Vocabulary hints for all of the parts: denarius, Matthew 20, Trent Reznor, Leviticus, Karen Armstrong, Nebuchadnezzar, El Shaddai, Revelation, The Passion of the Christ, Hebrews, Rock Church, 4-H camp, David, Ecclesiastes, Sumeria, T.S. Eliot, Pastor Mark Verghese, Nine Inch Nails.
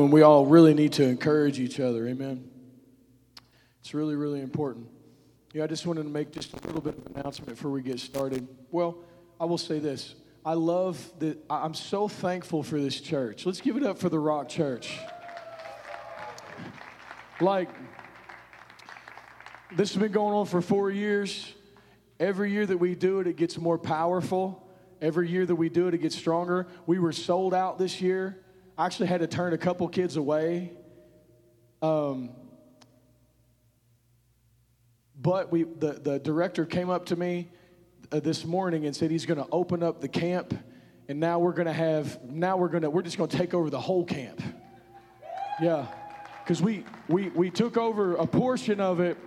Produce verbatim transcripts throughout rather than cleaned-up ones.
When we all really need to encourage each other, amen. It's really, really important. Yeah, I just wanted to make just a little bit of an announcement before we get started. Well, I will say this. I love that. I'm so thankful for this church. Let's give it up for the Rock Church. Like, this has been going on for four years. Every year that we do it, it gets more powerful. Every year that we do it, it gets stronger. We were sold out this year. I actually had to turn a couple kids away. Um, but we, the, the director came up to me uh, this morning and said he's going to open up the camp, and now we're going to have, now we're going to, we're just going to take over the whole camp. Yeah, because we, we, we took over a portion of it.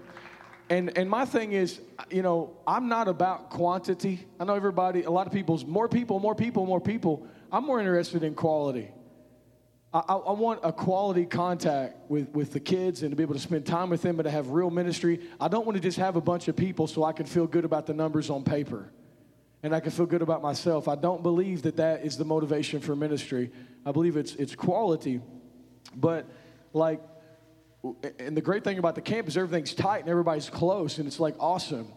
And and my thing is, you know, I'm not about quantity. I know everybody, a lot of people's more people, more people, more people. I'm more interested in quality. I, I want a quality contact with, with the kids and to be able to spend time with them and to have real ministry. I don't want to just have a bunch of people so I can feel good about the numbers on paper and I can feel good about myself. I don't believe that that is the motivation for ministry. I believe it's it's quality. But, like, and the great thing about the camp is everything's tight and everybody's close, and it's, like, awesome.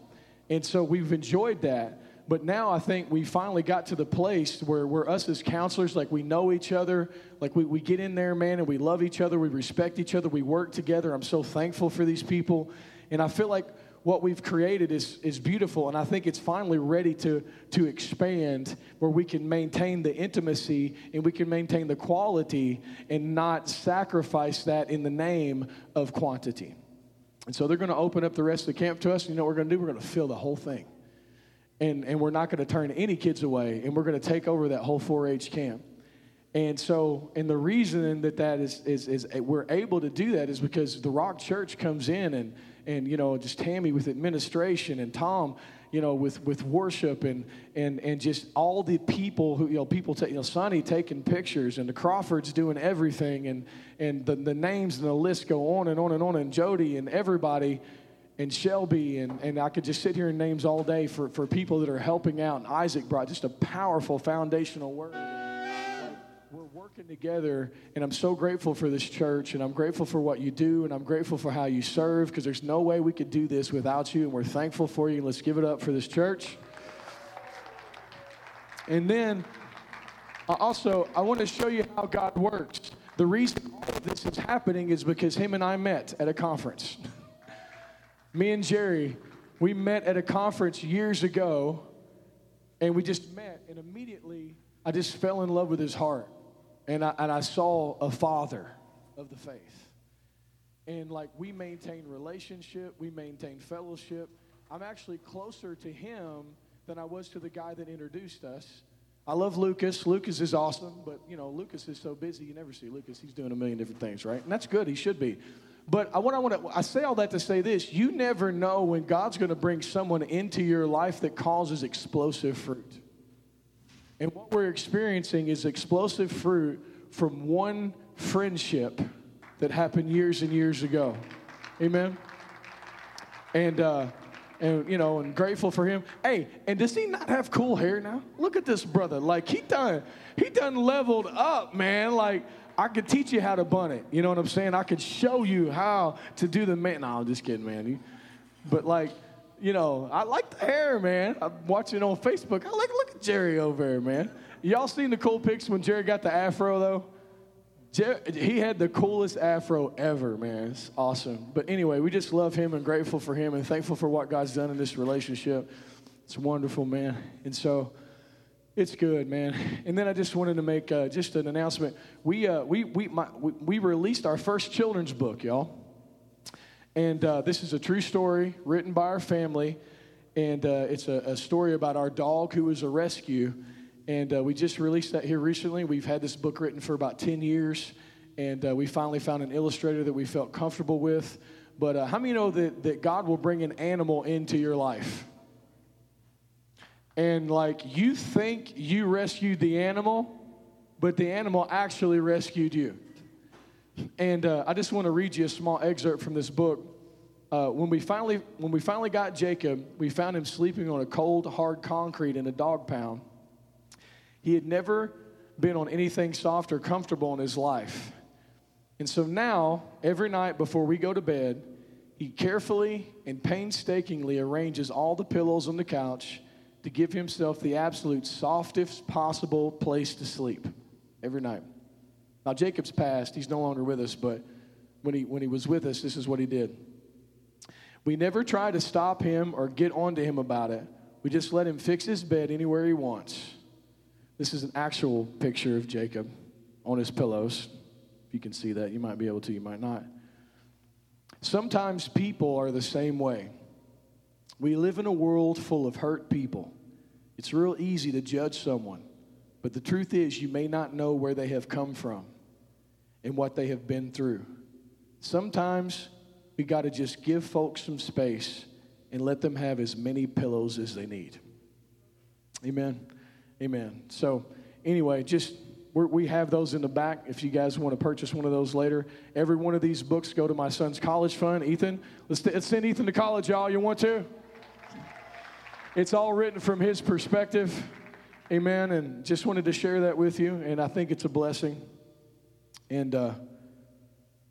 And so we've enjoyed that. But now I think we finally got to the place where we're us as counselors, like we know each other, like we, we get in there, man, and we love each other, we respect each other, we work together. I'm so thankful for these people. And I feel like what we've created is is beautiful, and I think it's finally ready to, to expand where we can maintain the intimacy and we can maintain the quality and not sacrifice that in the name of quantity. And so they're going to open up the rest of the camp to us, and you know what we're going to do? We're going to fill the whole thing. And and we're not going to turn any kids away, and we're going to take over that whole four H camp. And so, and the reason that that is, is is we're able to do that is because the Rock Church comes in, and, and you know, just Tammy with administration, and Tom, you know, with, with worship, and and and just all the people who, you know, people, ta- you know, Sonny taking pictures, and the Crawfords doing everything, and, and the, the names and the list go on and on and on, and Jody and everybody, and Shelby, and, and I could just sit here and names all day for, for people that are helping out. And Isaac brought just a powerful foundational word. We're working together, and I'm so grateful for this church, and I'm grateful for what you do, and I'm grateful for how you serve, because there's no way we could do this without you, and we're thankful for you. Let's give it up for this church. And then, also, I want to show you how God works. The reason all of this is happening is because him and I met at a conference. Me and Jerry, we met at a conference years ago, and we just met, and immediately I just fell in love with his heart, and I, and I saw a father of the faith. And, like, we maintain relationship, we maintain fellowship. I'm actually closer to him than I was to the guy that introduced us. I love Lucas. Lucas is awesome, but, you know, Lucas is so busy, you never see Lucas. He's doing a million different things, right? And that's good. He should be. But I, what I, want to, I say all that to say this. You never know when God's going to bring someone into your life that causes explosive fruit. And what we're experiencing is explosive fruit from one friendship that happened years and years ago. Amen? And, uh, and you know, and grateful for him. Hey, and does he not have cool hair now? Look at this brother. Like, he done, he done leveled up, man. Like, I could teach you how to bun it. You know what I'm saying? I could show you how to do the man. No, I'm just kidding, man. But, like, you know, I like the hair, man. I'm watching on Facebook. I like, look at Jerry over there, man. Y'all seen the cool pics when Jerry got the afro, though? Jer- he had the coolest afro ever, man. It's awesome. But anyway, we just love him and grateful for him and thankful for what God's done in this relationship. It's wonderful, man. And so, it's good, man. And then I just wanted to make uh, just an announcement. We uh, we we, my, we we released our first children's book, y'all. And uh, this is a true story written by our family. And uh, it's a, a story about our dog who was a rescue. And uh, we just released that here recently. We've had this book written for about ten years. And uh, we finally found an illustrator that we felt comfortable with. But uh, how many know that, that God will bring an animal into your life? And, like, you think you rescued the animal, but the animal actually rescued you. And uh, I just want to read you a small excerpt from this book. Uh, when we finally when we finally got Jacob, we found him sleeping on a cold, hard concrete in a dog pound. He had never been on anything soft or comfortable in his life. And so now, every night before we go to bed, he carefully and painstakingly arranges all the pillows on the couch to give himself the absolute softest possible place to sleep every night. Now, Jacob's passed. He's no longer with us, but when he when he was with us, this is what he did. We never try to stop him or get onto him about it. We just let him fix his bed anywhere he wants. This is an actual picture of Jacob on his pillows. If you can see that, you might be able to, you might not. Sometimes people are the same way. We live in a world full of hurt people. It's real easy to judge someone, but the truth is you may not know where they have come from and what they have been through. Sometimes we got to just give folks some space and let them have as many pillows as they need. Amen. Amen. So anyway, just we're, we have those in the back if you guys want to purchase one of those later. Every one of these books go to my son's college fund. Ethan, let's, let's send Ethan to college, y'all. You want to? It's all written from his perspective. Amen. And just wanted to share that with you, and I think it's a blessing. And uh,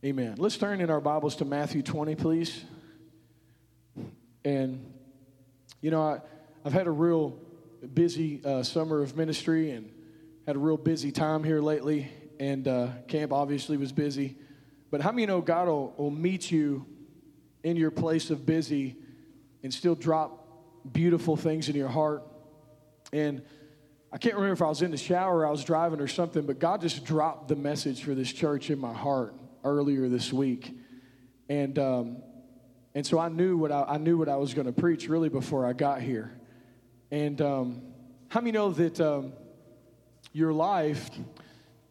amen. Let's turn in our Bibles to Matthew twenty, please. And, you know, I, I've had a real busy uh, summer of ministry and had a real busy time here lately. And uh, camp obviously was busy. But how many of you know God will, will meet you in your place of busy and still drop beautiful things in your heart? And I can't remember if I was in the shower or I was driving or something, but God just dropped the message for this church in my heart earlier this week. And, um, And so I knew what I, I knew what I was going to preach really before I got here. And um, how many know that um, your life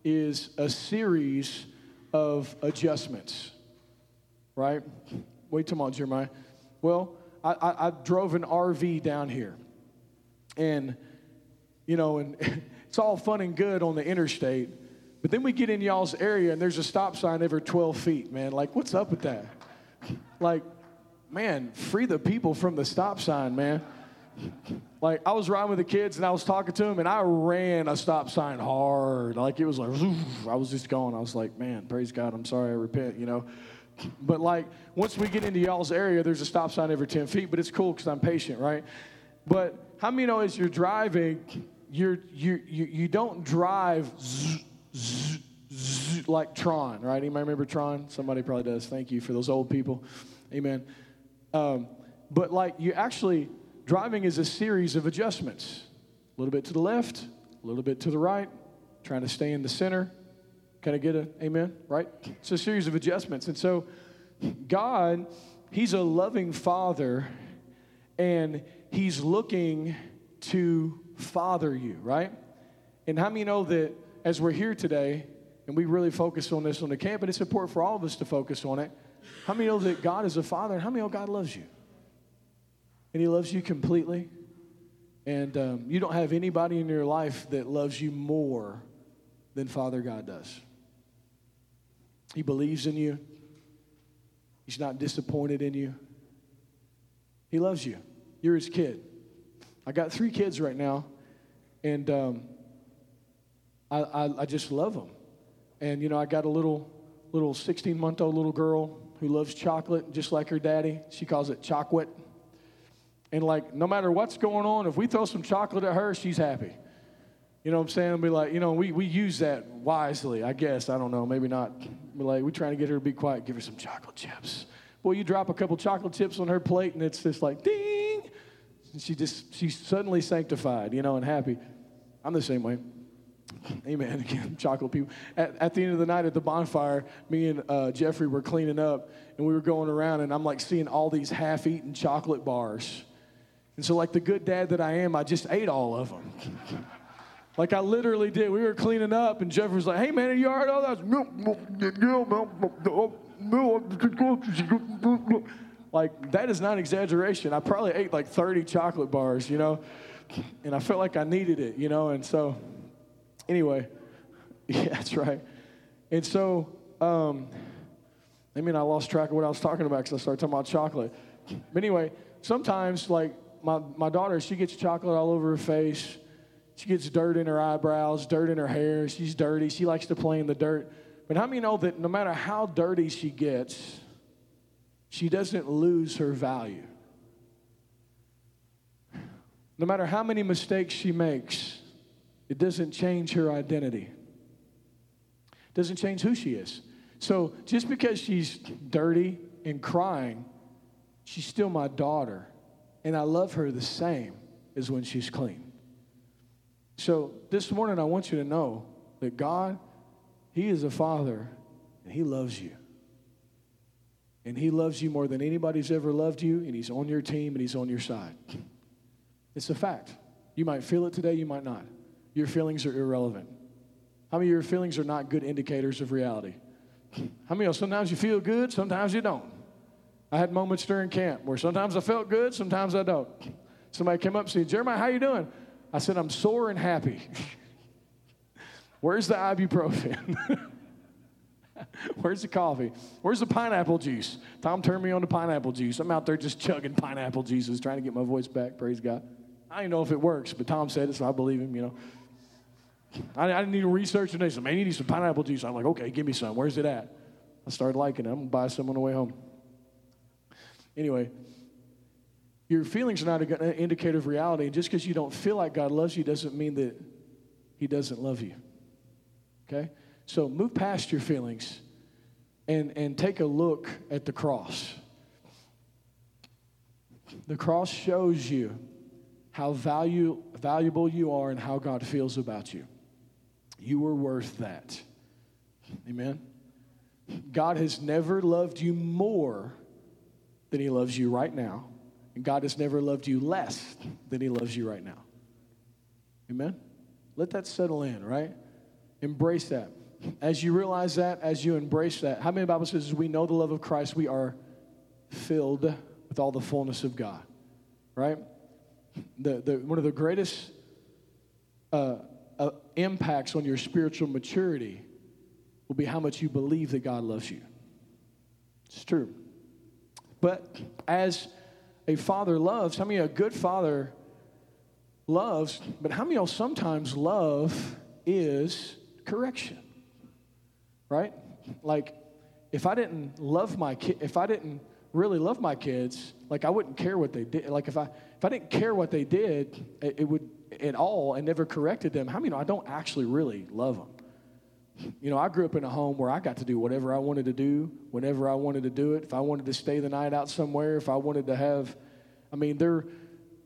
is a series of adjustments, right? Wait till tomorrow, Jeremiah. Well, I, I, I drove an R V down here, and you know, and it's all fun and good on the interstate, but then we get in y'all's area and there's a stop sign every twelve feet, man. Like, what's up with that? Like. Man, free the people from the stop sign, man. Like, I was riding with the kids, and I was talking to them, and I ran a stop sign hard. Like, it was like, oof, I was just going. I was like, man, praise God, I'm sorry, I repent, you know. But, like, once we get into y'all's area, there's a stop sign every ten feet, but it's cool because I'm patient, right? But how many know as you're driving, you're, you you you don't drive zzz, zzz, zzz, like Tron, right? Anybody remember Tron? Somebody probably does. Thank you for those old people. Amen. Um, but like you actually, driving is a series of adjustments. A little bit to the left, a little bit to the right, trying to stay in the center. Can I get a amen? Right? It's a series of adjustments. And so God, he's a loving father, and he's looking to father you, right? And how many know that as we're here today, and we really focus on this on the camp, and it's important for all of us to focus on it, how many know that God is a father, and how many know God loves you? And he loves you completely. And um, you don't have anybody in your life that loves you more than Father God does. He believes in you. He's not disappointed in you. He loves you. You're his kid. I got three kids right now, and um, I, I, I just love them. And, you know, I got a little... little sixteen-month-old little girl who loves chocolate just like her daddy. She calls it chocolate. And, like, no matter what's going on, if we throw some chocolate at her, she's happy. You know what I'm saying? I'll be like, you know, we, we use that wisely, I guess. I don't know. Maybe not. We're like, we're trying to get her to be quiet. Give her some chocolate chips. Boy, you drop a couple chocolate chips on her plate, and it's just like, ding. And she just, she's suddenly sanctified, you know, and happy. I'm the same way. Amen. Again, chocolate people. At, at the end of the night at the bonfire, me and uh, Jeffrey were cleaning up, and we were going around, and I'm, like, seeing all these half-eaten chocolate bars. And so, like, the good dad that I am, I just ate all of them. Like, I literally did. We were cleaning up, and Jeffrey was like, hey, man, are you all right? All that. Like, that is not an exaggeration. I probably ate, like, thirty chocolate bars, you know, and I felt like I needed it, you know, and so... Anyway, yeah, that's right. And so, um, I mean, I lost track of what I was talking about because I started talking about chocolate. But anyway, sometimes, like, my, my daughter, she gets chocolate all over her face. She gets dirt in her eyebrows, dirt in her hair. She's dirty. She likes to play in the dirt. But how many know that no matter how dirty she gets, she doesn't lose her value? No matter how many mistakes she makes, it doesn't change her identity. It doesn't change who she is. So just because she's dirty and crying, she's still my daughter, and I love her the same as when she's clean. So this morning, I want you to know that God, He is a Father, and He loves you. And He loves you more than anybody's ever loved you, and He's on your team, and He's on your side. It's a fact. You might feel it today, you might not. Your feelings are irrelevant. How many of your feelings are not good indicators of reality? How many of you, sometimes you feel good, sometimes you don't. I had moments during camp where sometimes I felt good, sometimes I don't. Somebody came up and said, Jeremiah, how you doing? I said, I'm sore and happy. Where's the ibuprofen? Where's the coffee? Where's the pineapple juice? Tom turned me on to pineapple juice. I'm out there just chugging pineapple juices, trying to get my voice back, praise God. I don't know if it works, but Tom said it, so I believe him, you know. I, I didn't even research it. They said, man, you need some pineapple juice. I'm like, okay, give me some. Where's it at? I started liking it. I'm going to buy some on the way home. Anyway, your feelings are not an indicator of reality. Just because you don't feel like God loves you doesn't mean that He doesn't love you, okay? So move past your feelings and, and take a look at the cross. The cross shows you how value, valuable you are and how God feels about you. You were worth that. Amen? God has never loved you more than He loves you right now. And God has never loved you less than He loves you right now. Amen? Let that settle in, right? Embrace that. As you realize that, as you embrace that, how many Bible says we know the love of Christ, we are filled with all the fullness of God, right? The, the, one of the greatest uh, uh, impacts on your spiritual maturity will be how much you believe that God loves you. It's true. But as a father loves, how many a good father loves, but how many of y'all sometimes love is correction, right? Like, if I didn't love my kid, if I didn't really love my kids, like I wouldn't care what they did. Like if I if I didn't care what they did, it, it would at all, and never corrected them. How many know I don't actually really love them? You know, I grew up in a home where I got to do whatever I wanted to do, whenever I wanted to do it. If I wanted to stay the night out somewhere, if I wanted to have, I mean, there,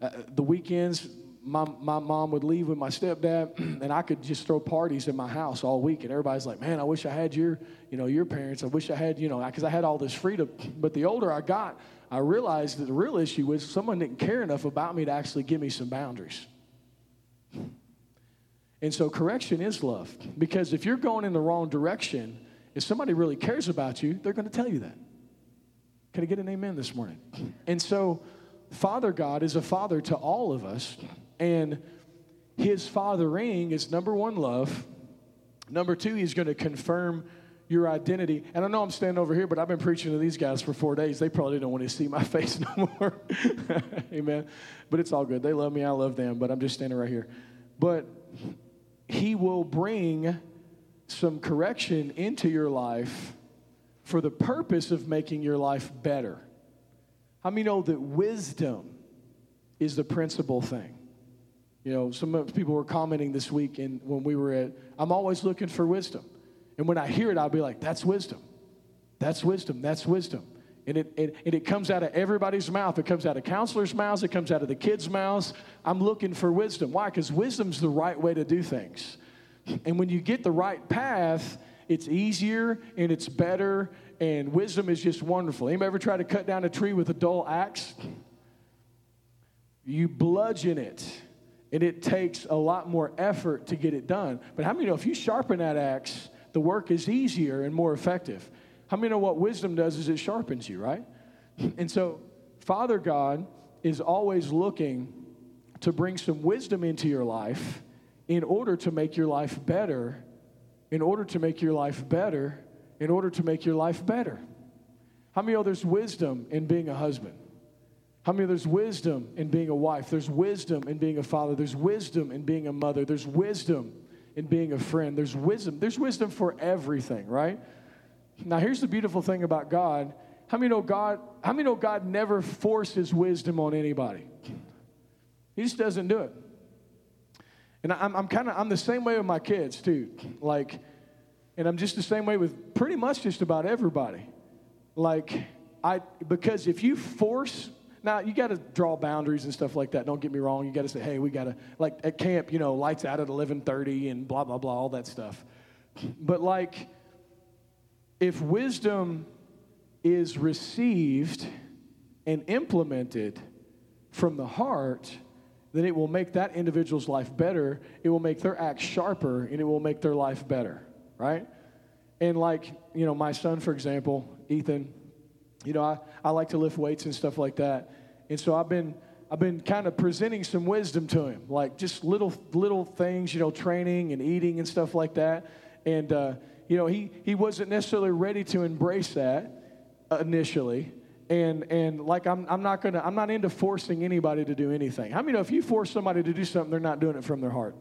uh, the weekends. My my mom would leave with my stepdad, and I could just throw parties in my house all week. And everybody's like, man, I wish I had your, you know, your parents. I wish I had, you know, because I had all this freedom. But the older I got, I realized that the real issue was someone didn't care enough about me to actually give me some boundaries. And so correction is love. Because if you're going in the wrong direction, if somebody really cares about you, they're going to tell you that. Can I get an amen this morning? And so Father God is a father to all of us. And His fathering is, number one, love. Number two, He's going to confirm your identity. And I know I'm standing over here, but I've been preaching to these guys for four days. They probably don't want to see my face no more. Amen. But it's all good. They love me. I love them. But I'm just standing right here. But He will bring some correction into your life for the purpose of making your life better. How many know that wisdom is the principal thing? You know, some people were commenting this week, and when we were at, I'm always looking for wisdom. And when I hear it, I'll be like, that's wisdom. That's wisdom. That's wisdom. And it, it and it comes out of everybody's mouth. It comes out of counselors' mouths. It comes out of the kids' mouths. I'm looking for wisdom. Why? Because wisdom's the right way to do things. And when you get the right path, it's easier and it's better, and wisdom is just wonderful. Anybody ever try to cut down a tree with a dull axe? You bludgeon it. And it takes a lot more effort to get it done. But how many know if you sharpen that axe, the work is easier and more effective? How many know what wisdom does is it sharpens you, right? And so Father God is always looking to bring some wisdom into your life in order to make your life better, in order to make your life better, in order to make your life better. How many know there's wisdom in being a husband? How many of there's wisdom in being a wife? There's wisdom in being a father. There's wisdom in being a mother. There's wisdom in being a friend. There's wisdom. There's wisdom for everything, right? Now, here's the beautiful thing about God. How many know God, how many know God never forced his wisdom on anybody? He just doesn't do it. And I'm, I'm kind of, I'm the same way with my kids, too. Like, and I'm just the same way with pretty much just about everybody. Like, I, because if you force, now you got to draw boundaries and stuff like that. Don't get me wrong. You got to say, hey, we got to, like at camp, you know, lights out at eleven thirty and blah, blah, blah, all that stuff. But like, if wisdom is received and implemented from the heart, then it will make that individual's life better. It will make their act sharper, and it will make their life better, right? And like, you know, my son, for example, Ethan, you know, I, I like to lift weights and stuff like that. And so I've been I've been kind of presenting some wisdom to him, like just little little things, you know, training and eating and stuff like that. And, uh, you know, he, he wasn't necessarily ready to embrace that initially. And and like I'm I'm not gonna I'm not into forcing anybody to do anything. How many know if you force somebody to do something, they're not doing it from their heart?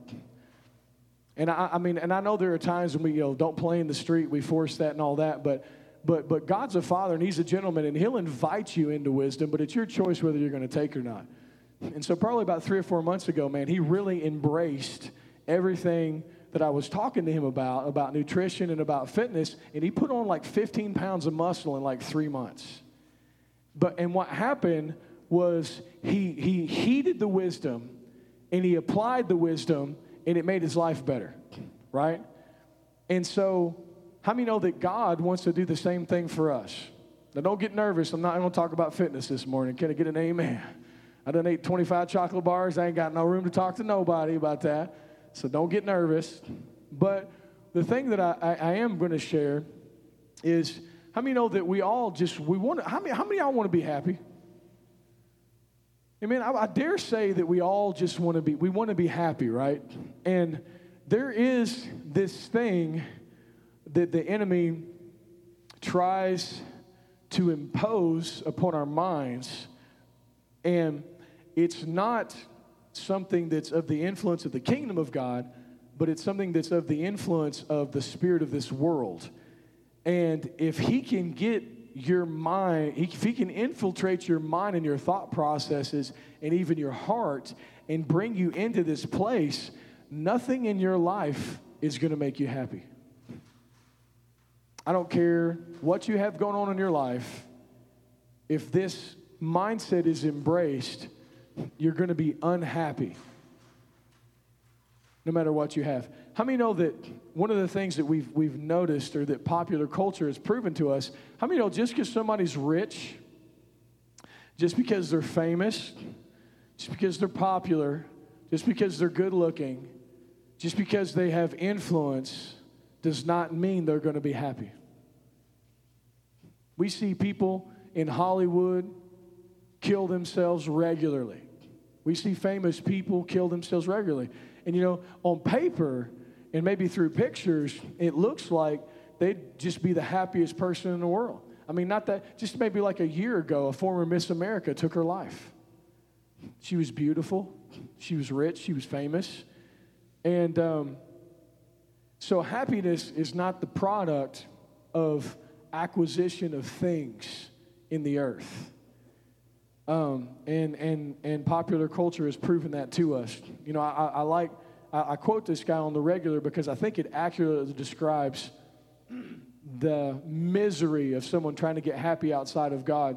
And I, I mean, and I know there are times when we you know don't play in the street, we force that and all that, but but but God's a father and he's a gentleman and he'll invite you into wisdom, but it's your choice whether you're gonna take it or not. And so probably about three or four months ago, man, he really embraced everything that I was talking to him about, about nutrition and about fitness, and he put on like fifteen pounds of muscle in like three months. But and what happened was he he heeded the wisdom and he applied the wisdom and it made his life better, right? And so how many know that God wants to do the same thing for us? Now don't get nervous. I'm not going to talk about fitness this morning. Can I get an amen? I done ate twenty-five chocolate bars. I ain't got no room to talk to nobody about that. So don't get nervous. But the thing that I, I, I am going to share is how many know that we all just, we want to, how many, how many of y'all want to be happy? I mean, I, I dare say that we all just want to be, we want to be happy, right? And there is this thing that the enemy tries to impose upon our minds, and it's not something that's of the influence of the kingdom of God, but it's something that's of the influence of the spirit of this world. And if he can get your mind, if he can infiltrate your mind and your thought processes and even your heart and bring you into this place, nothing in your life is going to make you happy. I don't care what you have going on in your life. If this mindset is embraced, you're going to be unhappy no matter what you have. How many know that one of the things that we've we've noticed or that popular culture has proven to us, how many know just because somebody's rich, just because they're famous, just because they're popular, just because they're good looking, just because they have influence does not mean they're going to be happy. We see people in Hollywood kill themselves regularly. We see famous people kill themselves regularly. And, you know, on paper and maybe through pictures, it looks like they'd just be the happiest person in the world. I mean, not that, just maybe like a year ago, a former Miss America took her life. She was beautiful. She was rich. She was famous. And um, so happiness is not the product of acquisition of things in the earth. Um, and and and popular culture has proven that to us. You know, I, I like I, I quote this guy on the regular because I think it accurately describes the misery of someone trying to get happy outside of God.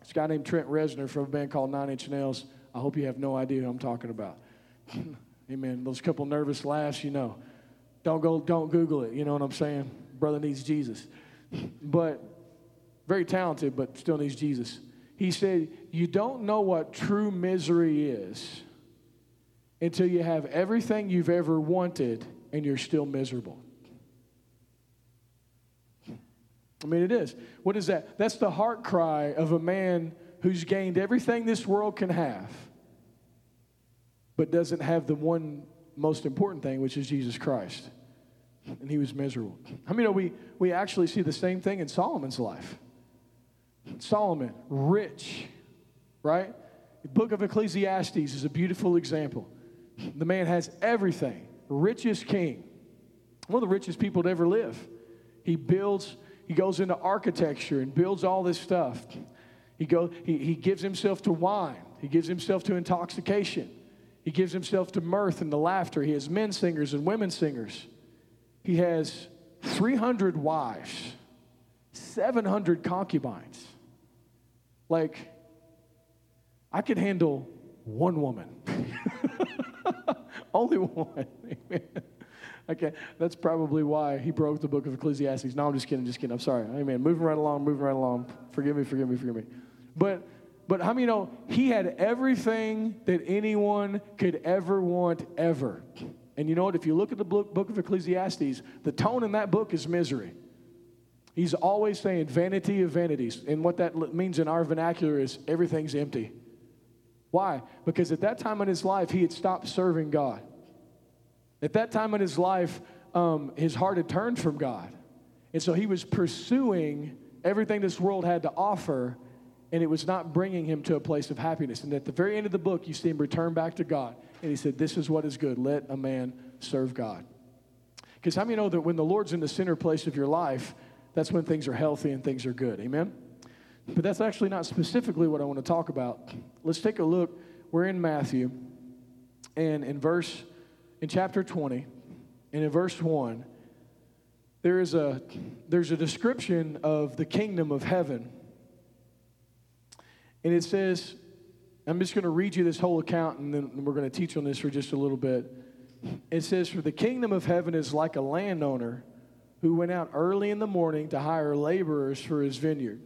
This guy named Trent Reznor from a band called Nine Inch Nails. I hope you have no idea who I'm talking about. Amen. Those couple nervous laughs, you know. Don't go. Don't Google it. You know what I'm saying? Brother needs Jesus, but very talented, but still needs Jesus. He said, you don't know what true misery is until you have everything you've ever wanted and you're still miserable. I mean, it is. What is that? That's the heart cry of a man who's gained everything this world can have, but doesn't have the one most important thing, which is Jesus Christ. And he was miserable. I mean, you know, we, we actually see the same thing in Solomon's life. Solomon, rich, right? The book of Ecclesiastes is a beautiful example. The man has everything, richest king, One of the richest people to ever live. He builds, he goes into architecture and builds all this stuff. He goes, he, he gives himself to wine. He gives himself to intoxication. He gives himself to mirth and the laughter. He has men singers and women singers. He has three hundred wives, seven hundred concubines. Like, I could handle one woman. Only one. Amen. Okay, that's probably why he broke the book of Ecclesiastes. No, I'm just kidding, just kidding. I'm sorry. Amen. Moving right along, moving right along. Forgive me, forgive me, forgive me. But but how many you know he had everything that anyone could ever want ever? And you know what? If you look at the book, book of Ecclesiastes, the tone in that book is misery. He's always saying vanity of vanities. And what that means in our vernacular is everything's empty. Why? Because at that time in his life, he had stopped serving God. At that time in his life, um, his heart had turned from God. And so he was pursuing everything this world had to offer, and it was not bringing him to a place of happiness. And at the very end of the book, you see him return back to God. And he said, this is what is good. Let a man serve God. Because how many know that when the Lord's in the center place of your life, that's when things are healthy and things are good. Amen? But that's actually not specifically what I want to talk about. Let's take a look. We're in Matthew, and in verse... in chapter twenty, and in verse one, there is a there's a description of the kingdom of heaven. And it says, I'm just going to read you this whole account, and then we're going to teach on this for just a little bit. It says, for the kingdom of heaven is like a landowner who went out early in the morning to hire laborers for his vineyard.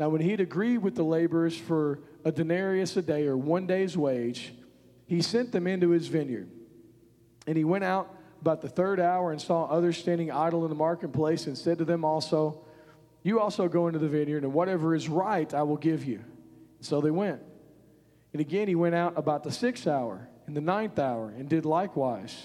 Now, when he'd agreed with the laborers for a denarius a day or one day's wage, he sent them into his vineyard. And he went out about the third hour and saw others standing idle in the marketplace and said to them also, you also go into the vineyard, and whatever is right I will give you. So they went. And again he went out about the sixth hour and the ninth hour and did likewise.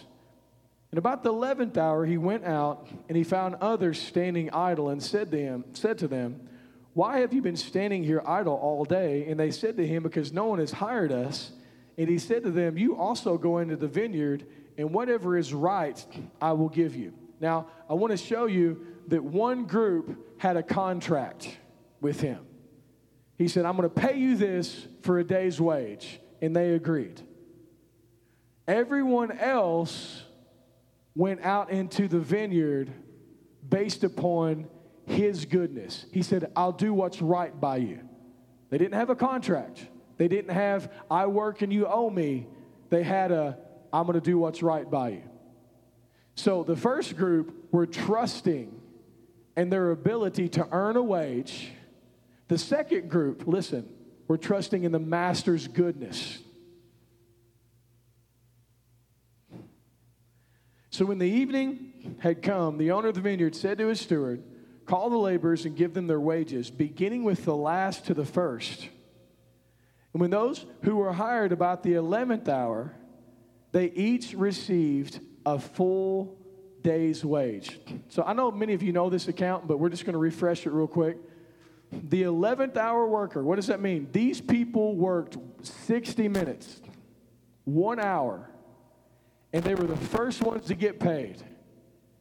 And about the eleventh hour he went out, and he found others standing idle and said to him, said to them, why have you been standing here idle all day? And they said to him, because no one has hired us. And he said to them, you also go into the vineyard, and whatever is right, I will give you. Now, I want to show you that one group had a contract with him. He said, I'm going to pay you this for a day's wage. And they agreed. Everyone else went out into the vineyard based upon his goodness. He said, I'll do what's right by you. They didn't have a contract. They didn't have, I work and you owe me. They had a, I'm going to do what's right by you. So the first group were trusting in their ability to earn a wage. The second group, listen, were trusting in the master's goodness. So when the evening had come, the owner of the vineyard said to his steward, call the laborers and give them their wages, beginning with the last to the first. And when those who were hired about the eleventh hour, they each received a full day's wage. So I know many of you know this account, but we're just going to refresh it real quick. The eleventh hour worker, what does that mean? These people worked sixty minutes, one hour, and they were the first ones to get paid.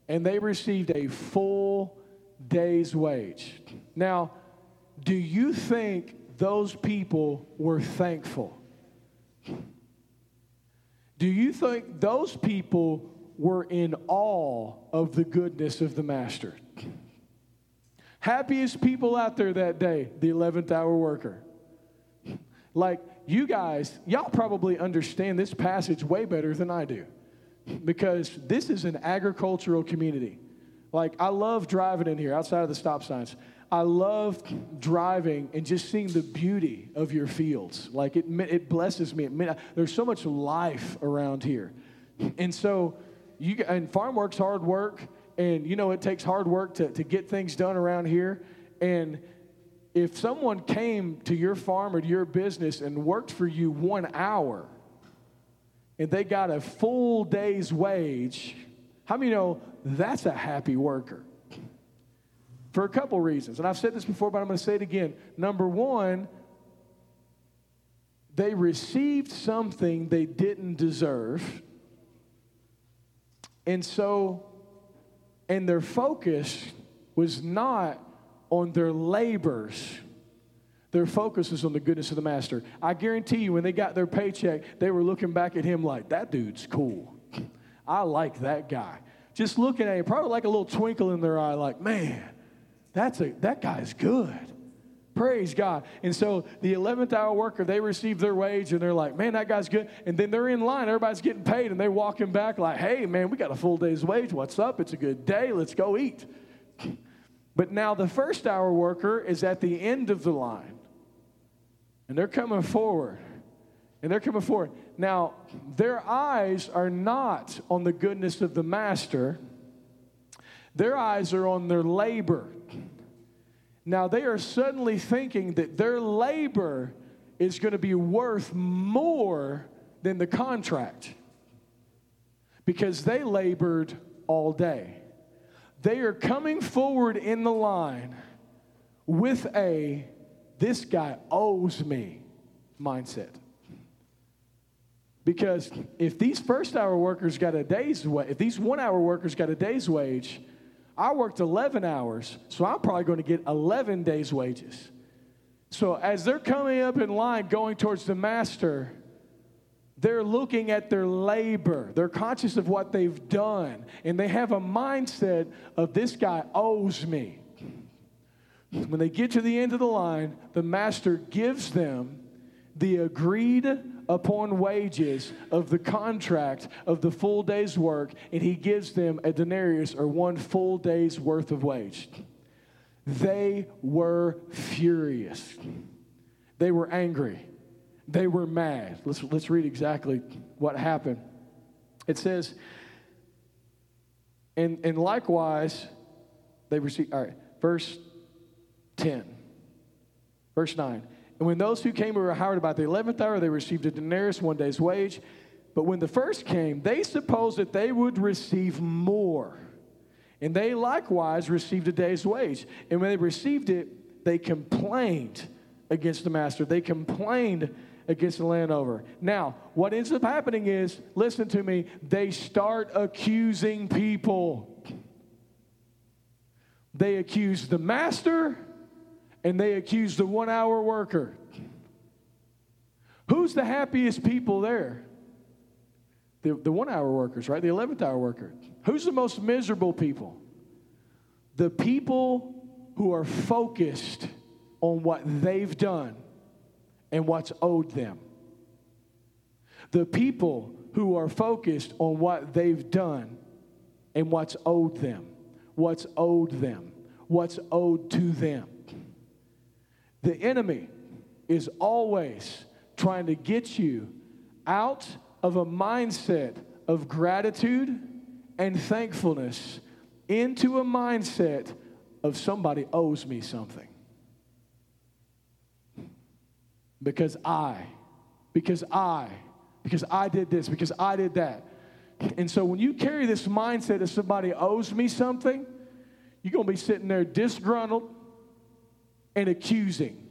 And they received a full day's wage. Now, do you think those people were thankful? Do you think those people were in awe of the goodness of the master? Happiest people out there that day, the eleventh hour worker. Like, you guys, y'all probably understand this passage way better than I do, because this is an agricultural community. Like, I love driving in here outside of the stop signs. I love driving and just seeing the beauty of your fields. Like, it it blesses me. It, there's so much life around here. And so, you and farm work's hard work. And, you know, it takes hard work to, to get things done around here. And if someone came to your farm or to your business and worked for you one hour, and they got a full day's wage, how many know that's a happy worker? For a couple reasons. And I've said this before, but I'm going to say it again. Number one, they received something they didn't deserve. And so And their focus was not on their labors. Their focus was on the goodness of the master. I guarantee you, when they got their paycheck, they were looking back at him like, that dude's cool. I like that guy. Just looking at him, probably like a little twinkle in their eye, like, man, that's a that guy's good. Praise God. And so the eleventh hour worker, they receive their wage, and they're like, man, that guy's good. And then they're in line. Everybody's getting paid, and they're walking back like, hey, man, we got a full day's wage. What's up? It's a good day. Let's go eat. But now the first hour worker is at the end of the line, and they're coming forward, and they're coming forward. Now, their eyes are not on the goodness of the master. Their eyes are on their labor. Now, they are suddenly thinking that their labor is going to be worth more than the contract because they labored all day. They are coming forward in the line with a, this guy owes me mindset. Because if these first hour workers got a day's wage, if these one hour workers got a day's wage, I worked eleven hours, so I'm probably going to get eleven days' wages. So as they're coming up in line going towards the master, they're looking at their labor. They're conscious of what they've done, and they have a mindset of this guy owes me. When they get to the end of the line, the master gives them the agreed upon wages of the contract of the full day's work, and he gives them a denarius, or one full day's worth of wage. They were furious. They were angry. They were mad. Let's, let's read exactly what happened. It says, and, and likewise, they received, all right, verse ten, verse nine. And when those who came were hired about the eleventh hour, they received a denarius, one day's wage. But when the first came, they supposed that they would receive more. And they likewise received a day's wage. And when they received it, they complained against the master. They complained against the landowner. Now, what ends up happening is, listen to me, they start accusing people. They accuse the master, and they accuse the one-hour worker. Who's the happiest people there? The, the one-hour workers, right? The eleventh-hour worker. Who's the most miserable people? The people who are focused on what they've done and what's owed them. The people who are focused on what they've done and what's owed them. What's owed them. What's owed to them. The enemy is always trying to get you out of a mindset of gratitude and thankfulness into a mindset of somebody owes me something. Because I, because I, because I did this, because I did that. And so when you carry this mindset that somebody owes me something, you're going to be sitting there disgruntled, and accusing,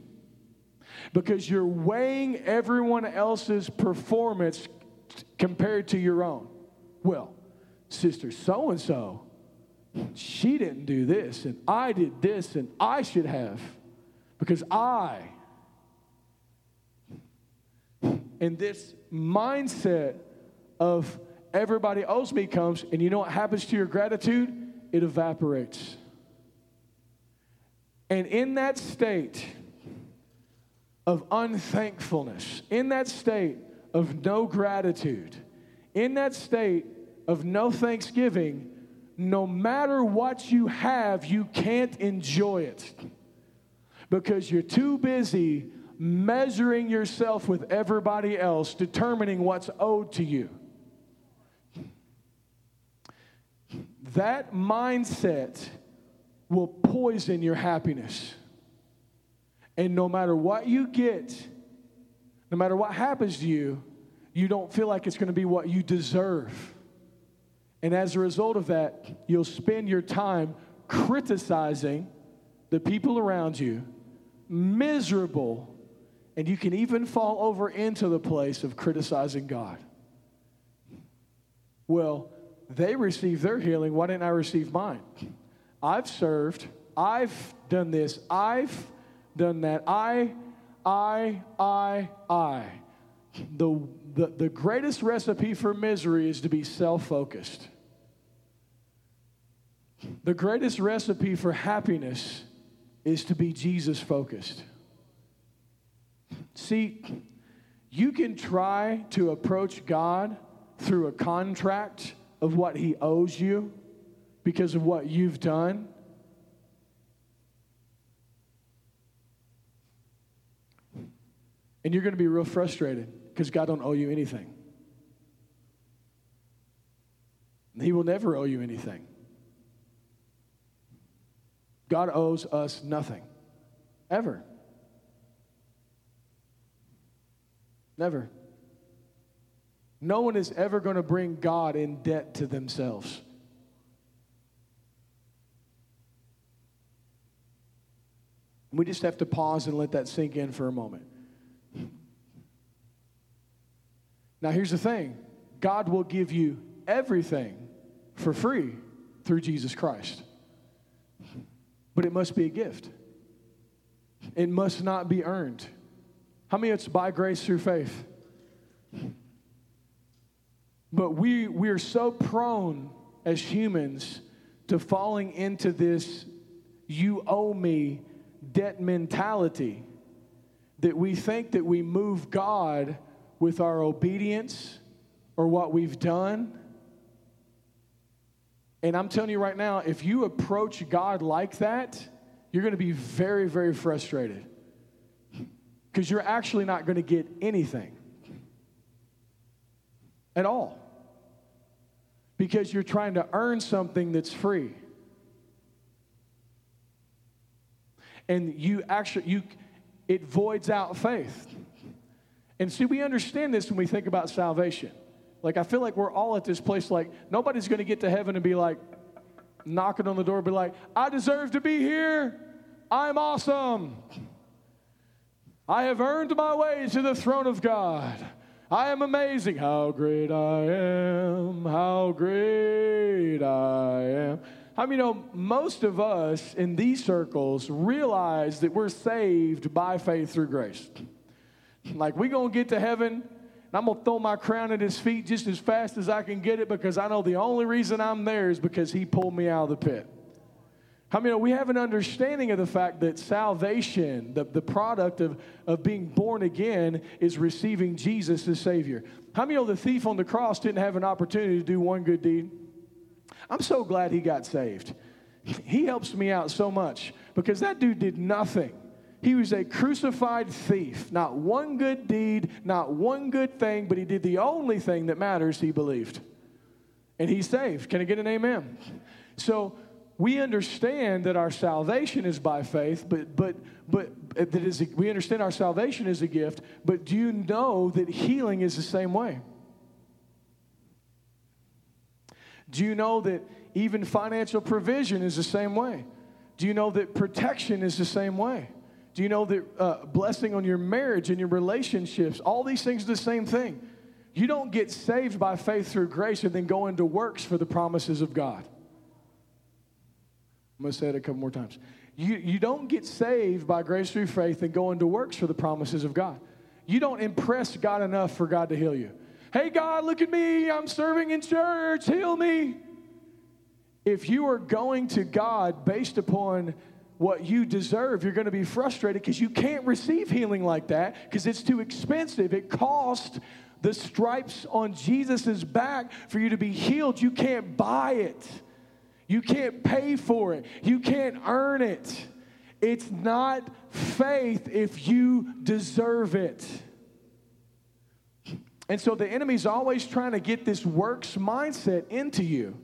because you're weighing everyone else's performance compared to your own. Well, sister so-and-so, she didn't do this, and I did this, and I should have, because I. And this mindset of everybody owes me comes, and you know what happens to your gratitude? It evaporates. And in that state of unthankfulness, in that state of no gratitude, in that state of no thanksgiving, no matter what you have, you can't enjoy it because you're too busy measuring yourself with everybody else, determining what's owed to you. That mindset will poison your happiness. And no matter what you get, no matter what happens to you, you don't feel like it's going to be what you deserve. And as a result of that, you'll spend your time criticizing the people around you, miserable, and you can even fall over into the place of criticizing God. Well, They received their healing. Why didn't I receive mine? I've served. I've done this. I've done that. I, I, I, I. The, the, the greatest recipe for misery is to be self-focused. The greatest recipe for happiness is to be Jesus-focused. See, you can try to approach God through a contract of what he owes you because of what you've done. And you're going to be real frustrated because God don't owe you anything. He will never owe you anything. God owes us nothing. Ever. Never. No one is ever going to bring God in debt to themselves. We just have to pause and let that sink in for a moment. Now, here's the thing. God will give you everything for free through Jesus Christ. But it must be a gift. It must not be earned. How many of it's by grace through faith? But we we are so prone as humans to falling into this you owe me debt mentality that we think that we move God with our obedience or what we've done. And I'm telling you right now, if you approach God like that, you're going to be very, very frustrated because you're actually not going to get anything at all because you're trying to earn something that's free. And you actually, you it voids out faith. And see, we understand this when we think about salvation. Like, I feel like we're all at this place, like, nobody's going to get to heaven and be like, knocking on the door, be like, I deserve to be here. I'm awesome. I have earned my way to the throne of God. I am amazing. How great I am. How great I am. I mean, you know, most of us in these circles realize that we're saved by faith through grace. Like, we're going to get to heaven, and I'm going to throw my crown at his feet just as fast as I can get it because I know the only reason I'm there is because he pulled me out of the pit. I mean, we have an understanding of the fact that salvation, the, the product of, of being born again, is receiving Jesus as Savior. How many know the thief on the cross didn't have an opportunity to do one good deed? I'm so glad he got saved. He helps me out so much because that dude did nothing. He was a crucified thief. Not one good deed, not one good thing, but he did the only thing that matters, he believed. And he's saved. Can I get an amen? So we understand that our salvation is by faith, but but but that is a, we understand our salvation is a gift, but do you know that healing is the same way? Do you know that even financial provision is the same way? Do you know that protection is the same way? Do you know that uh, blessing on your marriage and your relationships, all these things are the same thing? You don't get saved by faith through grace and then go into works for the promises of God. I'm going to say it a couple more times. You, you don't get saved by grace through faith and go into works for the promises of God. You don't impress God enough for God to heal you. Hey, God, look at me. I'm serving in church. Heal me. If you are going to God based upon what you deserve, you're going to be frustrated because you can't receive healing like that because it's too expensive. It cost the stripes on Jesus' back for you to be healed. You can't buy it. You can't pay for it. You can't earn it. It's not faith if you deserve it. And so the enemy's always trying to get this works mindset into you.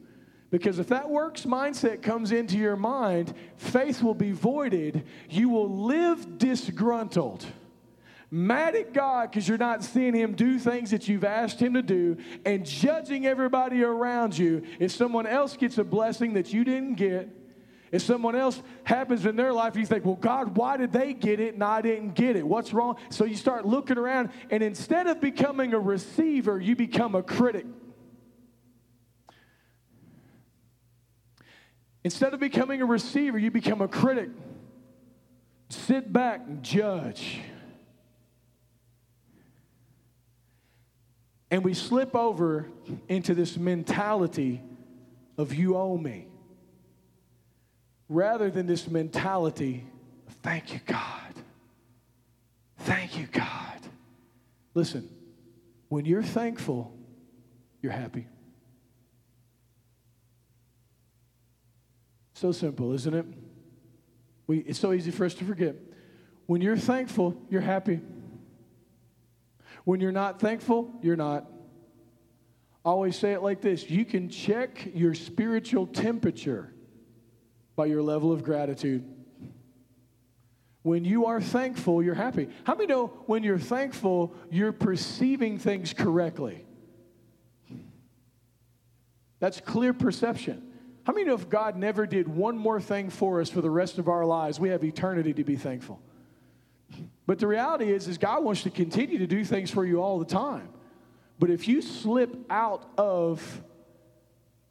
Because if that works mindset comes into your mind, faith will be voided. You will live disgruntled, mad at God because you're not seeing him do things that you've asked him to do, and judging everybody around you. If someone else gets a blessing that you didn't get, if someone else happens in their life, you think, well, God, why did they get it and I didn't get it? What's wrong? So you start looking around, and instead of becoming a receiver, you become a critic. Instead of becoming a receiver, you become a critic. Sit back and judge. And we slip over into this mentality of you owe me, rather than this mentality of thank you, God. Thank you, God. Listen, when you're thankful, you're happy. So simple, isn't it? We, it's so easy for us to forget. When you're thankful, you're happy. When you're not thankful, you're not. I always say it like this. You can check your spiritual temperature by your level of gratitude. When you are thankful, you're happy. How many know when you're thankful, you're perceiving things correctly? That's clear perception. How many know if God never did one more thing for us for the rest of our lives, we have eternity to be thankful? But the reality is, is God wants to continue to do things for you all the time. But if you slip out of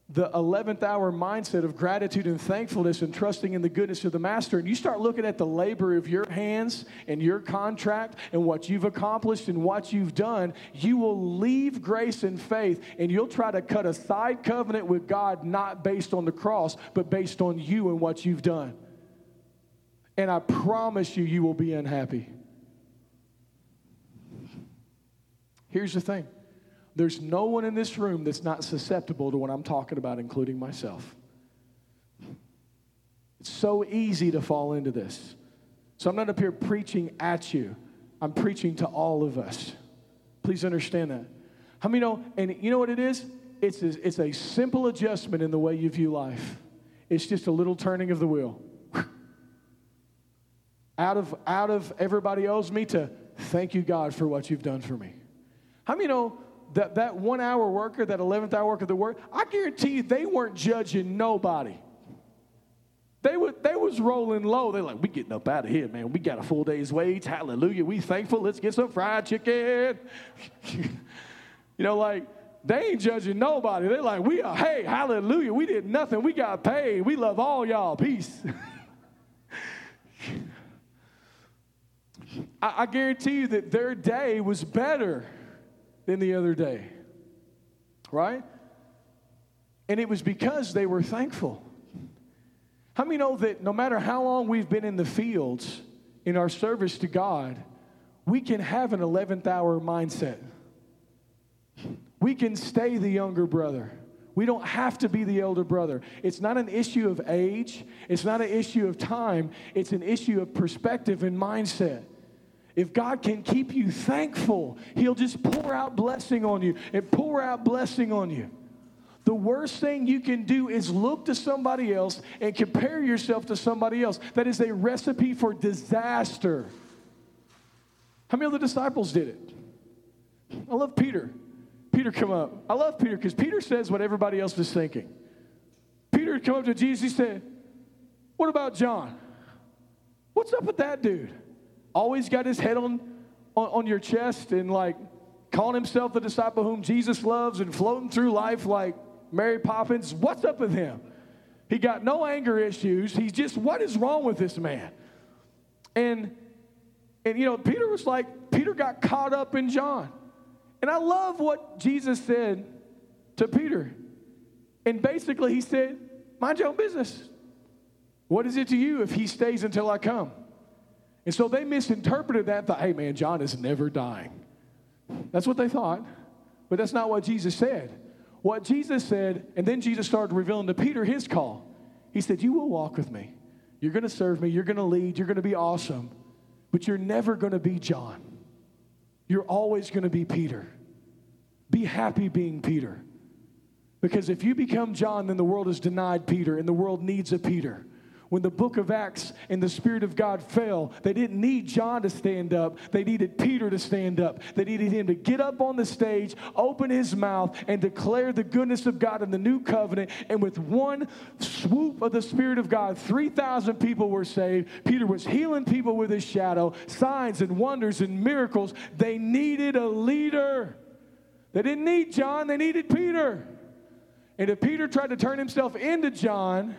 the eleventh hour mindset of gratitude and thankfulness and trusting in the goodness of the master, and you start looking at the labor of your hands and your contract and what you've accomplished and what you've done, you will leave grace and faith, and you'll try to cut a side covenant with God not based on the cross, but based on you and what you've done. And I promise you, you will be unhappy. Here's the thing. There's no one in this room that's not susceptible to what I'm talking about, including myself. It's so easy to fall into this. So I'm not up here preaching at you. I'm preaching to all of us. Please understand that. How many know, and you know what it is? It's a, it's a simple adjustment in the way you view life. It's just a little turning of the wheel. Out of, out of everybody owes me to thank you, God, for what you've done for me. How many know that that one-hour worker, that eleventh-hour worker that worked, I guarantee you they weren't judging nobody. They, would, they was rolling low. They're like, we getting up out of here, man. We got a full day's wage. Hallelujah. We thankful. Let's get some fried chicken. You know, like, they ain't judging nobody. They're like, we are, hey, hallelujah. We did nothing. We got paid. We love all y'all. Peace. I guarantee you that their day was better than the other day, right? And it was because they were thankful. How many know that no matter how long we've been in the fields in our service to God, we can have an eleventh hour mindset. We can stay the younger brother. We don't have to be the elder brother. It's not an issue of age. It's not an issue of time. It's an issue of perspective and mindset. If God can keep you thankful, he'll just pour out blessing on you and pour out blessing on you. The worst thing you can do is look to somebody else and compare yourself to somebody else. That is a recipe for disaster. How many of the disciples did it? I love Peter. Peter come up. I love Peter because Peter says what everybody else is thinking. Peter come up to Jesus, he said, what about John? What's up with that dude? Always got his head on, on, on your chest and like calling himself the disciple whom Jesus loves and floating through life like Mary Poppins. What's up with him? He got no anger issues. He's just, what is wrong with this man? And, and you know, Peter was like, Peter got caught up in John. And I love what Jesus said to Peter. And basically he said, mind your own business. What is it to you if he stays until I come? And so they misinterpreted that and thought, hey, man, John is never dying. That's what they thought, but that's not what Jesus said. What Jesus said, and then Jesus started revealing to Peter his call. He said, you will walk with me. You're going to serve me. You're going to lead. You're going to be awesome, but you're never going to be John. You're always going to be Peter. Be happy being Peter, because if you become John, then the world has denied Peter, and the world needs a Peter. When the book of Acts and the Spirit of God fell, they didn't need John to stand up. They needed Peter to stand up. They needed him to get up on the stage, open his mouth, and declare the goodness of God in the new covenant. And with one swoop of the Spirit of God, three thousand people were saved. Peter was healing people with his shadow, signs and wonders and miracles. They needed a leader. They didn't need John. They needed Peter. And if Peter tried to turn himself into John,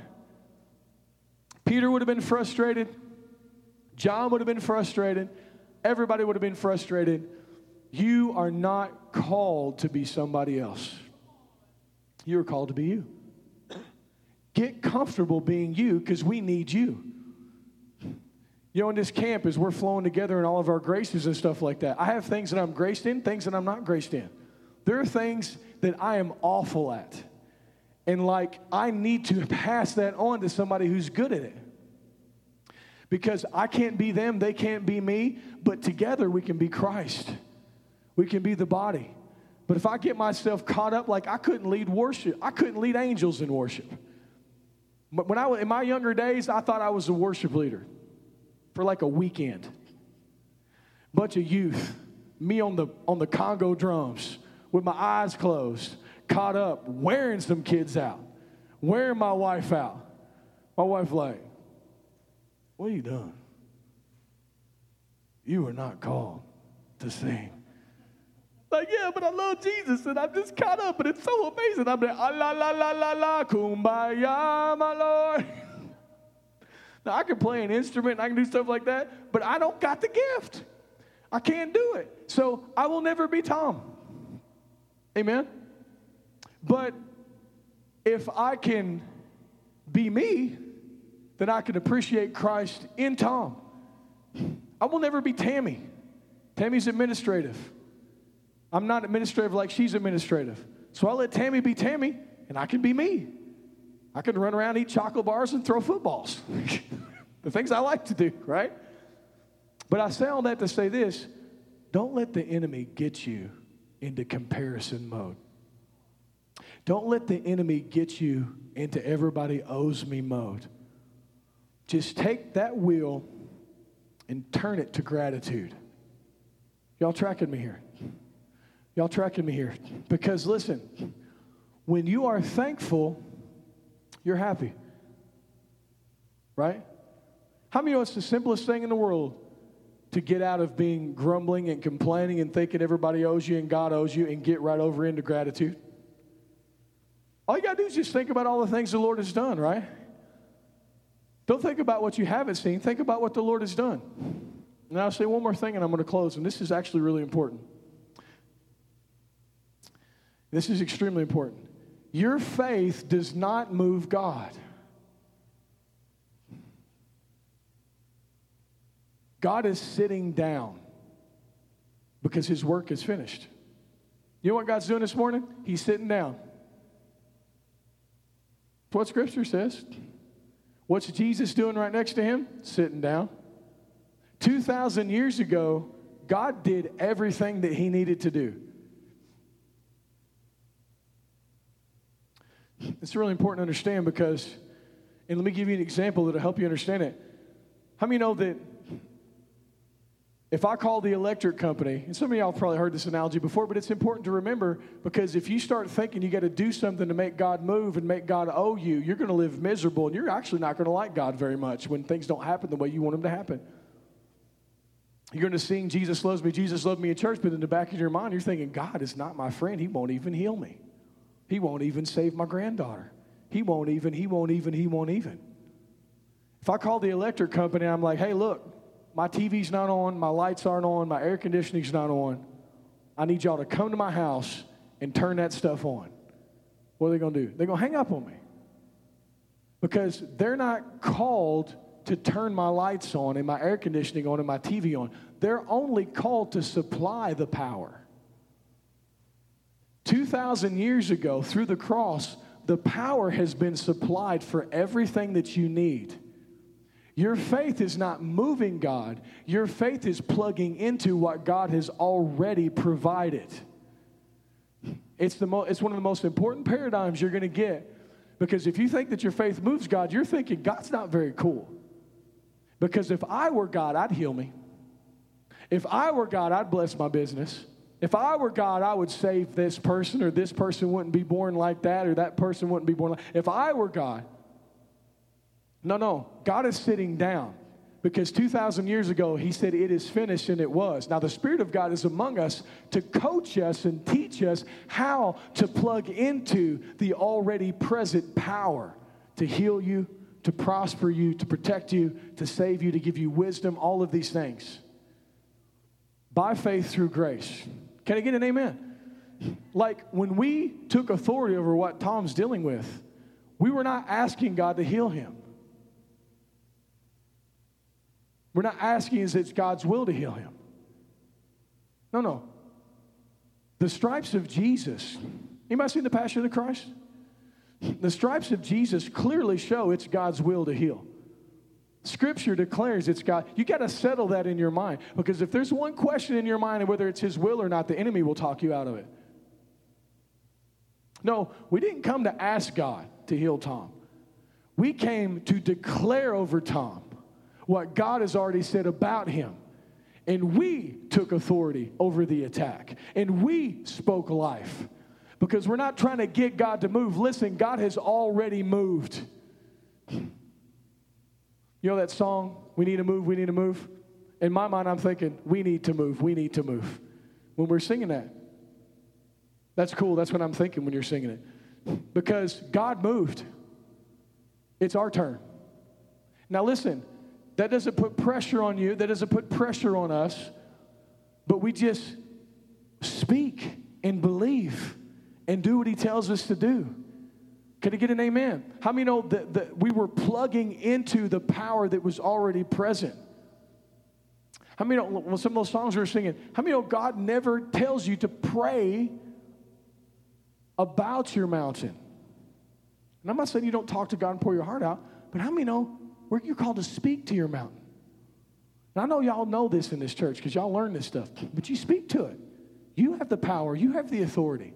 Peter would have been frustrated. John would have been frustrated. Everybody would have been frustrated. You are not called to be somebody else. You're called to be you. Get comfortable being you, because we need you. You know, in this camp, as we're flowing together in all of our graces and stuff like that, I have things that I'm graced in, things that I'm not graced in. There are things that I am awful at. And, like, I need to pass that on to somebody who's good at it. Because I can't be them, they can't be me, but together we can be Christ. We can be the body. But if I get myself caught up, like, I couldn't lead worship. I couldn't lead angels in worship. But when I in my younger days, I thought I was a worship leader for like a weekend. Bunch of youth, me on the on the Congo drums with my eyes closed, caught up, wearing some kids out, wearing my wife out. My wife like, what are you doing? You are not called to sing. Like, yeah, but I love Jesus, and I'm just caught up, and it's so amazing. I'm like, ah, la, la, la, la, la, kumbaya, my Lord. Now, I can play an instrument, and I can do stuff like that, but I don't got the gift. I can't do it. So I will never be Tom. Amen? But if I can be me, then I can appreciate Christ in Tom. I will never be Tammy. Tammy's administrative. I'm not administrative like she's administrative. So I'll let Tammy be Tammy, and I can be me. I can run around, eat chocolate bars, and throw footballs. The things I like to do, right? But I say all that to say this. Don't let the enemy get you into comparison mode. Don't let the enemy get you into everybody owes me mode. Just take that wheel and turn it to gratitude. Y'all tracking me here? Y'all tracking me here? Because listen, when you are thankful, you're happy. Right? How many of you know it's the simplest thing in the world to get out of being grumbling and complaining and thinking everybody owes you and God owes you and get right over into gratitude? All you got to do is just think about all the things the Lord has done, right? Don't think about what you haven't seen. Think about what the Lord has done. And I'll say one more thing, and I'm going to close. And this is actually really important. This is extremely important. Your faith does not move God. God is sitting down because his work is finished. You know what God's doing this morning? He's sitting down. It's what Scripture says. What's Jesus doing right next to him? Sitting down. two thousand years ago, God did everything that he needed to do. It's really important to understand because, and let me give you an example that will help you understand it. How many know that if I call the electric company, and some of y'all have probably heard this analogy before, but it's important to remember because if you start thinking you got to do something to make God move and make God owe you, you're going to live miserable, and you're actually not going to like God very much when things don't happen the way you want them to happen. You're going to sing, Jesus loves me, Jesus loved me in church, but in the back of your mind, you're thinking, God is not my friend. He won't even heal me. He won't even save my granddaughter. He won't even, he won't even, he won't even. If I call the electric company, I'm like, hey, look, my T V's not on, my lights aren't on, my air conditioning's not on. I need y'all to come to my house and turn that stuff on. What are they going to do? They're going to hang up on me. Because they're not called to turn my lights on and my air conditioning on and my T V on. They're only called to supply the power. two thousand years ago, through the cross, the power has been supplied for everything that you need. Your faith is not moving God. Your faith is plugging into what God has already provided. It's the mo- it's one of the most important paradigms you're going to get. Because if you think that your faith moves God, you're thinking, God's not very cool. Because if I were God, I'd heal me. If I were God, I'd bless my business. If I were God, I would save this person, or this person wouldn't be born like that, or that person wouldn't be born like that. If I were God... No, no, God is sitting down because two thousand years ago, he said it is finished, and it was. Now, the Spirit of God is among us to coach us and teach us how to plug into the already present power to heal you, to prosper you, to protect you, to save you, to give you wisdom, all of these things. By faith through grace. Can I get an amen? Like when we took authority over what Tom's dealing with, we were not asking God to heal him. We're not asking is it God's will to heal him. No, no. The stripes of Jesus. Anybody seen The Passion of the Christ? The stripes of Jesus clearly show it's God's will to heal. Scripture declares it's God. You got to settle that in your mind. Because if there's one question in your mind of whether it's his will or not, the enemy will talk you out of it. No, we didn't come to ask God to heal Tom. We came to declare over Tom what God has already said about him. And we took authority over the attack. And we spoke life. Because we're not trying to get God to move. Listen, God has already moved. You know that song, we need to move, we need to move? In my mind, I'm thinking, we need to move, we need to move. When we're singing that, that's cool. That's what I'm thinking when you're singing it. Because God moved. It's our turn. Now listen, that doesn't put pressure on you. That doesn't put pressure on us. But we just speak and believe and do what he tells us to do. Can I get an amen? How many know that, that we were plugging into the power that was already present? How many know, well, some of those songs we were singing, how many know God never tells you to pray about your mountain? And I'm not saying you don't talk to God and pour your heart out, but how many know where you're called to speak to your mountain? And I know y'all know this in this church because y'all learn this stuff, but you speak to it. You have the power. You have the authority.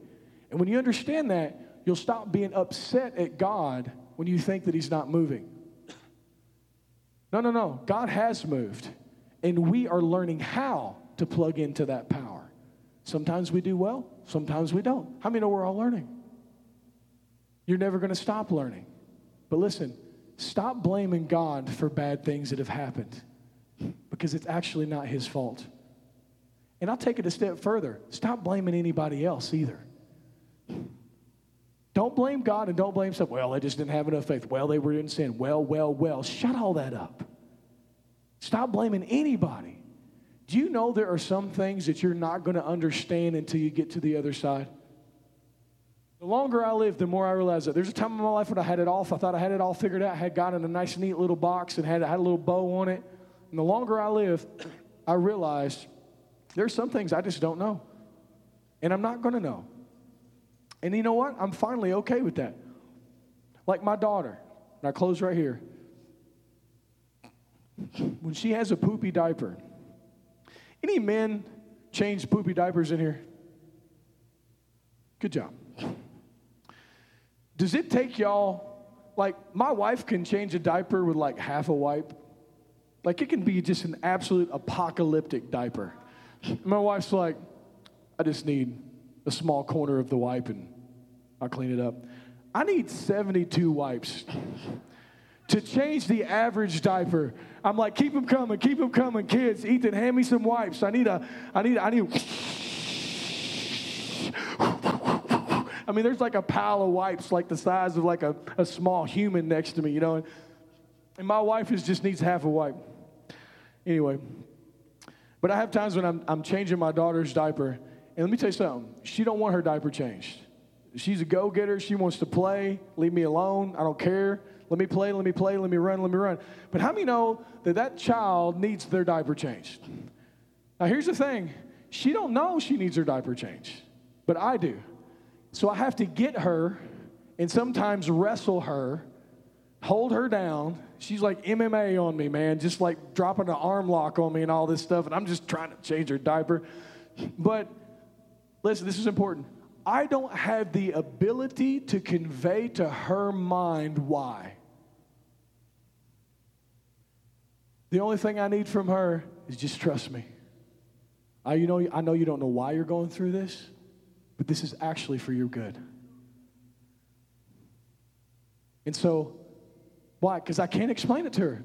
And when you understand that, you'll stop being upset at God when you think that he's not moving. No, no, no. God has moved, and we are learning how to plug into that power. Sometimes we do well. Sometimes we don't. How many know we're all learning? You're never going to stop learning. But listen, stop blaming God for bad things that have happened because it's actually not his fault. And I'll take it a step further. Stop blaming anybody else either. Don't blame God and don't blame someone. Well, they just didn't have enough faith. Well, they were in sin. Well, well, well. Shut all that up. Stop blaming anybody. Do you know there are some things that you're not going to understand until you get to the other side? The longer I live, the more I realize that. There's a time in my life when I had it all. I thought I had it all figured out. I had God in a nice, neat little box and had, had a little bow on it. And the longer I live, I realized there's some things I just don't know. And I'm not going to know. And you know what? I'm finally okay with that. Like my daughter, and I close right here. When she has a poopy diaper, any men change poopy diapers in here? Good job. Does it take y'all, like my wife can change a diaper with like half a wipe. Like it can be just an absolute apocalyptic diaper. My wife's like, I just need a small corner of the wipe and I'll clean it up. I need seventy-two wipes to change the average diaper. I'm like, keep them coming, keep them coming, kids. Ethan, hand me some wipes. I need a, I need, I need. I mean, there's like a pile of wipes like the size of like a, a small human next to me, you know. And, and my wife is just needs half a wipe. Anyway, but I have times when I'm I'm changing my daughter's diaper. And let me tell you something. She don't want her diaper changed. She's a go-getter. She wants to play. Leave me alone. I don't care. Let me play. Let me play. Let me run. Let me run. But how many know that that child needs their diaper changed? Now, here's the thing. She don't know she needs her diaper changed, but I do. So I have to get her and sometimes wrestle her, hold her down. She's like M M A on me, man, just like dropping an arm lock on me and all this stuff, and I'm just trying to change her diaper. But listen, this is important. I don't have the ability to convey to her mind why. The only thing I need from her is just trust me. I, you know, I know you don't know why you're going through this, but this is actually for your good. And so, why? Because I can't explain it to her.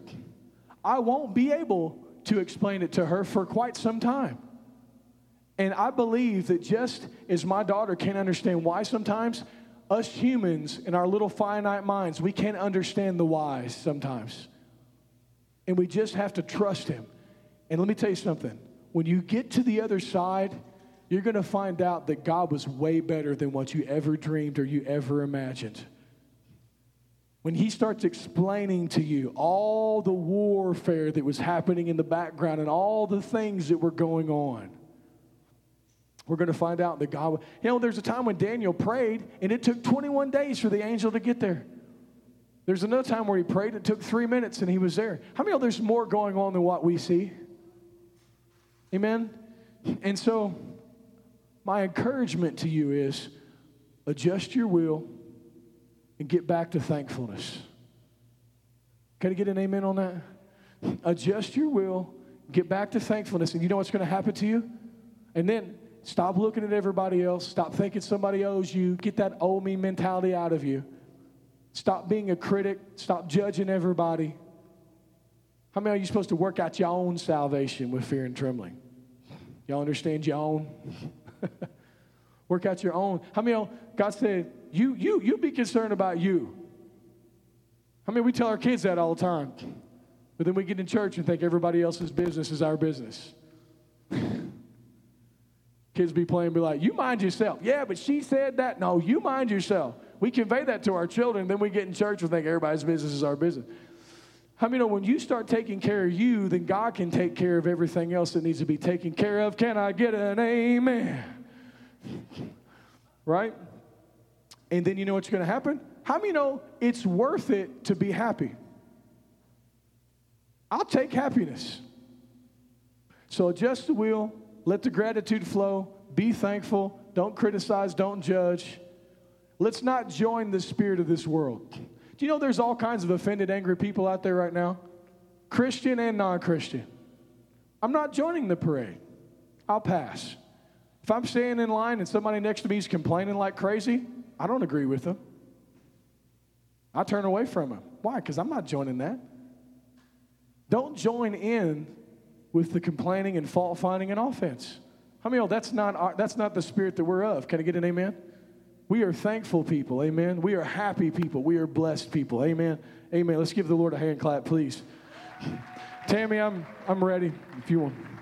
I won't be able to explain it to her for quite some time. And I believe that just as my daughter can't understand why sometimes, us humans in our little finite minds, we can't understand the whys sometimes. And we just have to trust him. And let me tell you something. When you get to the other side, you're going to find out that God was way better than what you ever dreamed or you ever imagined. When he starts explaining to you all the warfare that was happening in the background and all the things that were going on, we're going to find out that God... You know, there's a time when Daniel prayed, and it took twenty-one days for the angel to get there. There's another time where he prayed, it took three minutes, and he was there. How many of you know there's more going on than what we see? Amen? And so, my encouragement to you is, adjust your will and get back to thankfulness. Can I get an amen on that? Adjust your will, get back to thankfulness, and you know what's going to happen to you? And then... stop looking at everybody else. Stop thinking somebody owes you. Get that owe me mentality out of you. Stop being a critic. Stop judging everybody. How many are you supposed to work out your own salvation with fear and trembling? Y'all understand your own? Work out your own. How many of God said, you, you, you be concerned about you. How many we tell our kids that all the time? But then we get in church and think everybody else's business is our business. Kids be playing, be like, you mind yourself. Yeah, but she said that. No, you mind yourself. We convey that to our children. Then we get in church and think everybody's business is our business. How many know when you start taking care of you, then God can take care of everything else that needs to be taken care of? Can I get an amen? Right? And then you know what's going to happen? How many know it's worth it to be happy? I'll take happiness. So adjust the wheel. Let the gratitude flow. Be thankful. Don't criticize. Don't judge. Let's not join the spirit of this world. Do you know there's all kinds of offended, angry people out there right now? Christian and non-Christian. I'm not joining the parade. I'll pass. If I'm standing in line and somebody next to me is complaining like crazy, I don't agree with them. I turn away from them. Why? Because I'm not joining that. Don't join in with the complaining and fault-finding and offense. How many of you know that's not our, that's not the spirit that we're of? Can I get an amen? We are thankful people, amen. We are happy people. We are blessed people, amen. Amen. Let's give the Lord a hand clap, please. Tammy, I'm I'm ready if you want.